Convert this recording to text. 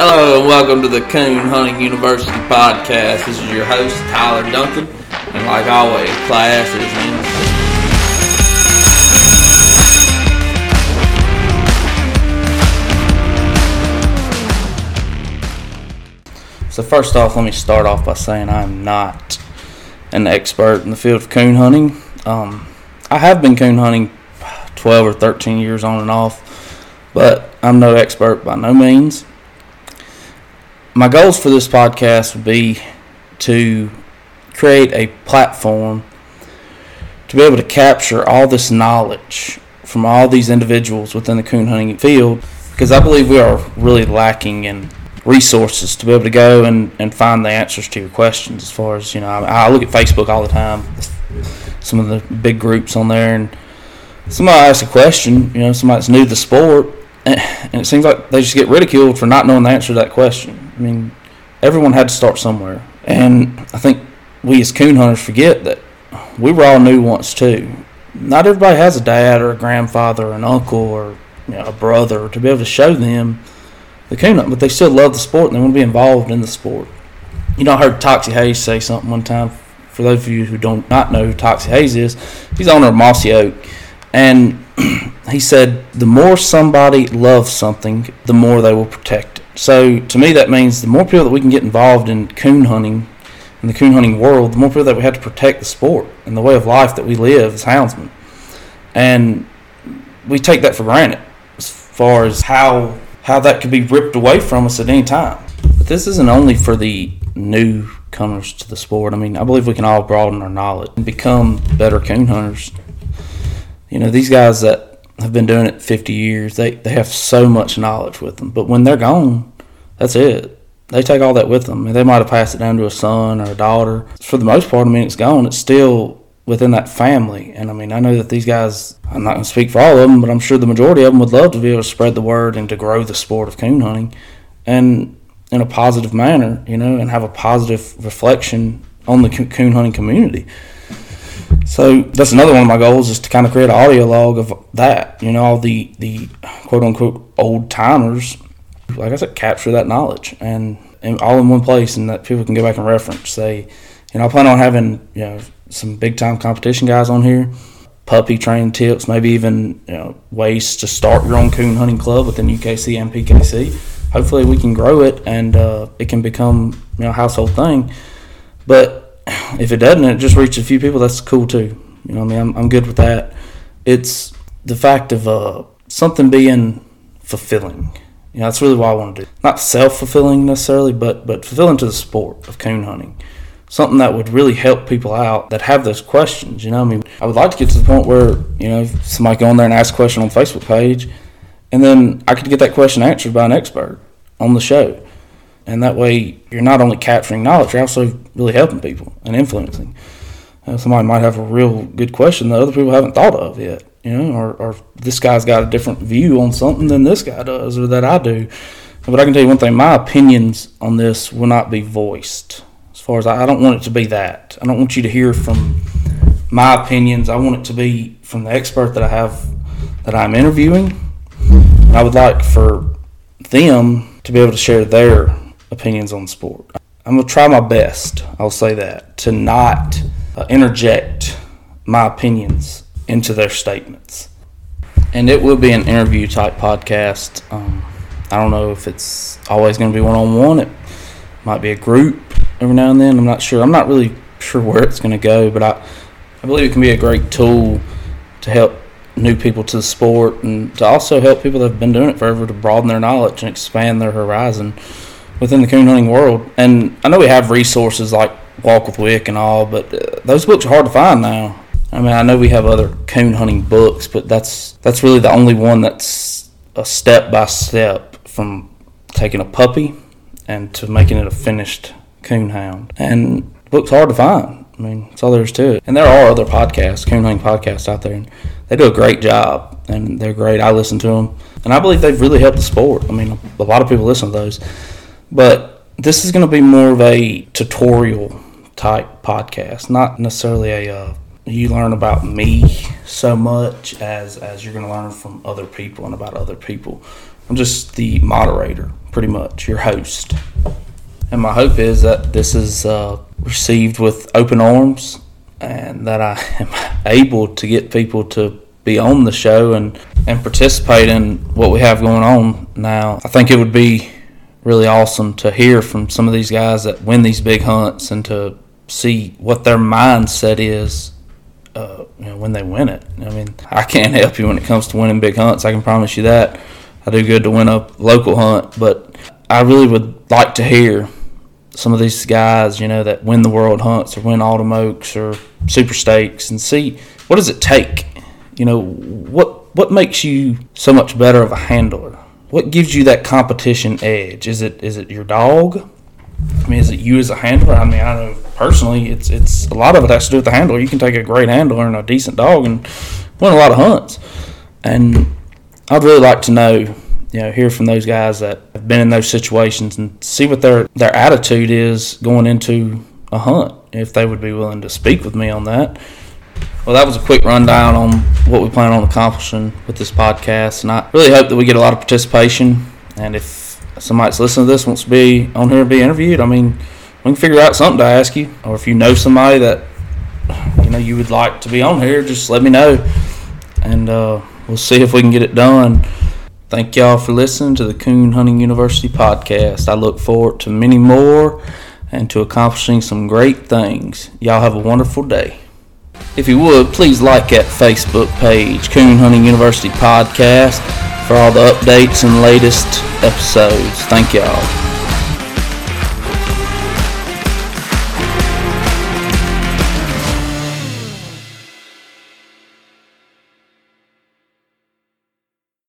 Hello and welcome to the Coon Hunting University podcast. This is your host, Tyler Duncan, and like always, class is in session. So first off, let me start off by saying I'm not an expert in the field of coon hunting. I have been coon hunting 12 or 13 years on and off, but I'm no expert by no means. My goals for this podcast would be to create a platform to be able to capture all this knowledge from all these individuals within the coon hunting field, because I believe we are really lacking in resources to be able to go and find the answers to your questions. As far as, you know, I look at Facebook all the time, some of the big groups on there, and somebody asks a question, you know, somebody's new to the sport, and it seems like they just get ridiculed for not knowing the answer to that question. I mean, everyone had to start somewhere. And I think we as coon hunters forget that we were all new once too. Not everybody has a dad or a grandfather or an uncle or, you know, a brother to be able to show them the coon hunting, but they still love the sport and they want to be involved in the sport. You know, I heard Toxie Hayes say something one time. For those of you who don't know who Toxie Hayes is, he's owner of Mossy Oak. And he said, the more somebody loves something, the more they will protect it. So, to me, that means the more people that we can get involved in coon hunting, in the coon hunting world, the more people that we have to protect the sport and the way of life that we live as houndsmen. And we take that for granted as far as how that could be ripped away from us at any time. But this isn't only for the newcomers to the sport. I mean, I believe we can all broaden our knowledge and become better coon hunters. You know, these guys that have been doing it 50 years, they have so much knowledge with them. But when they're gone, that's it. They take all that with them. And they might have passed it down to a son or a daughter. For the most part, I mean, it's gone. It's still within that family. And, I mean, I know that these guys, I'm not going to speak for all of them, but I'm sure the majority of them would love to be able to spread the word and to grow the sport of coon hunting and in a positive manner, you know, and have a positive reflection on the coon hunting community. So that's another one of my goals, is to kind of create an audio log of that, you know, all the quote-unquote old-timers, like I said, capture that knowledge and all in one place, and that people can go back and reference. You know, I plan on having, you know, some big-time competition guys on here, puppy training tips, maybe even, you know, ways to start your own coon hunting club within UKC and PKC. Hopefully we can grow it and it can become, you know, a household thing. But if it doesn't, it just reaches a few people. That's cool too. You know what I mean? I'm good with that. It's the fact of something being fulfilling. You know, that's really what I want to do. Not self-fulfilling necessarily, but fulfilling to the sport of coon hunting. Something that would really help people out that have those questions. You know what I mean? I would like to get to the point where, you know, somebody go on there and ask a question on the Facebook page, and then I could get that question answered by an expert on the show. And that way, you're not only capturing knowledge, you're also really helping people and influencing. Somebody might have a real good question that other people haven't thought of yet, you know, or this guy's got a different view on something than this guy does or that I do. But I can tell you one thing, my opinions on this will not be voiced. As far as I don't want it to be that. I don't want you to hear from my opinions. I want it to be from the expert that I have, that I'm interviewing. And I would like for them to be able to share their opinions on sport. I'm going to try my best, I'll say that, to not interject my opinions into their statements. And it will be an interview type podcast. I don't know if it's always going to be one-on-one. It might be a group every now and then. I'm not sure. I'm not really sure where it's going to go, but I believe it can be a great tool to help new people to the sport and to also help people that have been doing it forever to broaden their knowledge and expand their horizon within the coon hunting world. And I know we have resources like Walk With Wick and all, but those books are hard to find now. I mean, I know we have other coon hunting books, but that's really the only one that's a step-by-step from taking a puppy and to making it a finished coon hound. And the book's hard to find. I mean, that's all there is to it. And there are other podcasts, coon hunting podcasts out there, and they do a great job, and they're great. I listen to them, and I believe they've really helped the sport. I mean, a lot of people listen to those. But this is going to be more of a tutorial-type podcast, not necessarily you learn about me so much as you're going to learn from other people and about other people. I'm just the moderator, pretty much, your host. And my hope is that this is received with open arms and that I am able to get people to be on the show and participate in what we have going on now. I think it would be really awesome to hear from some of these guys that win these big hunts and to see what their mindset is when they win it. I mean, I can't help you when it comes to winning big hunts. I can promise you that. I do good to win a local hunt, but I really would like to hear some of these guys, that win the world hunts or win Autumn Oaks or Super Stakes and see what does it take. What makes you so much better of a handler? What gives you that competition edge? Is it your dog? I mean, is it you as a handler? I mean, I know personally, it's a lot of it has to do with the handler. You can take a great handler and a decent dog and win a lot of hunts. And I'd really like to know, hear from those guys that have been in those situations and see what their attitude is going into a hunt, if they would be willing to speak with me on that. Well, that was a quick rundown on what we plan on accomplishing with this podcast, and I really hope that we get a lot of participation. And if somebody that's listening to this wants to be on here and be interviewed, I mean, we can figure out something to ask you. Or if you know somebody that, you would like to be on here, just let me know. And we'll see if we can get it done. Thank y'all for listening to the Coon Hunting University podcast. I look forward to many more and to accomplishing some great things. Y'all have a wonderful day. If you would, please like that Facebook page, Coon Hunting University Podcast, for all the updates and latest episodes. Thank y'all.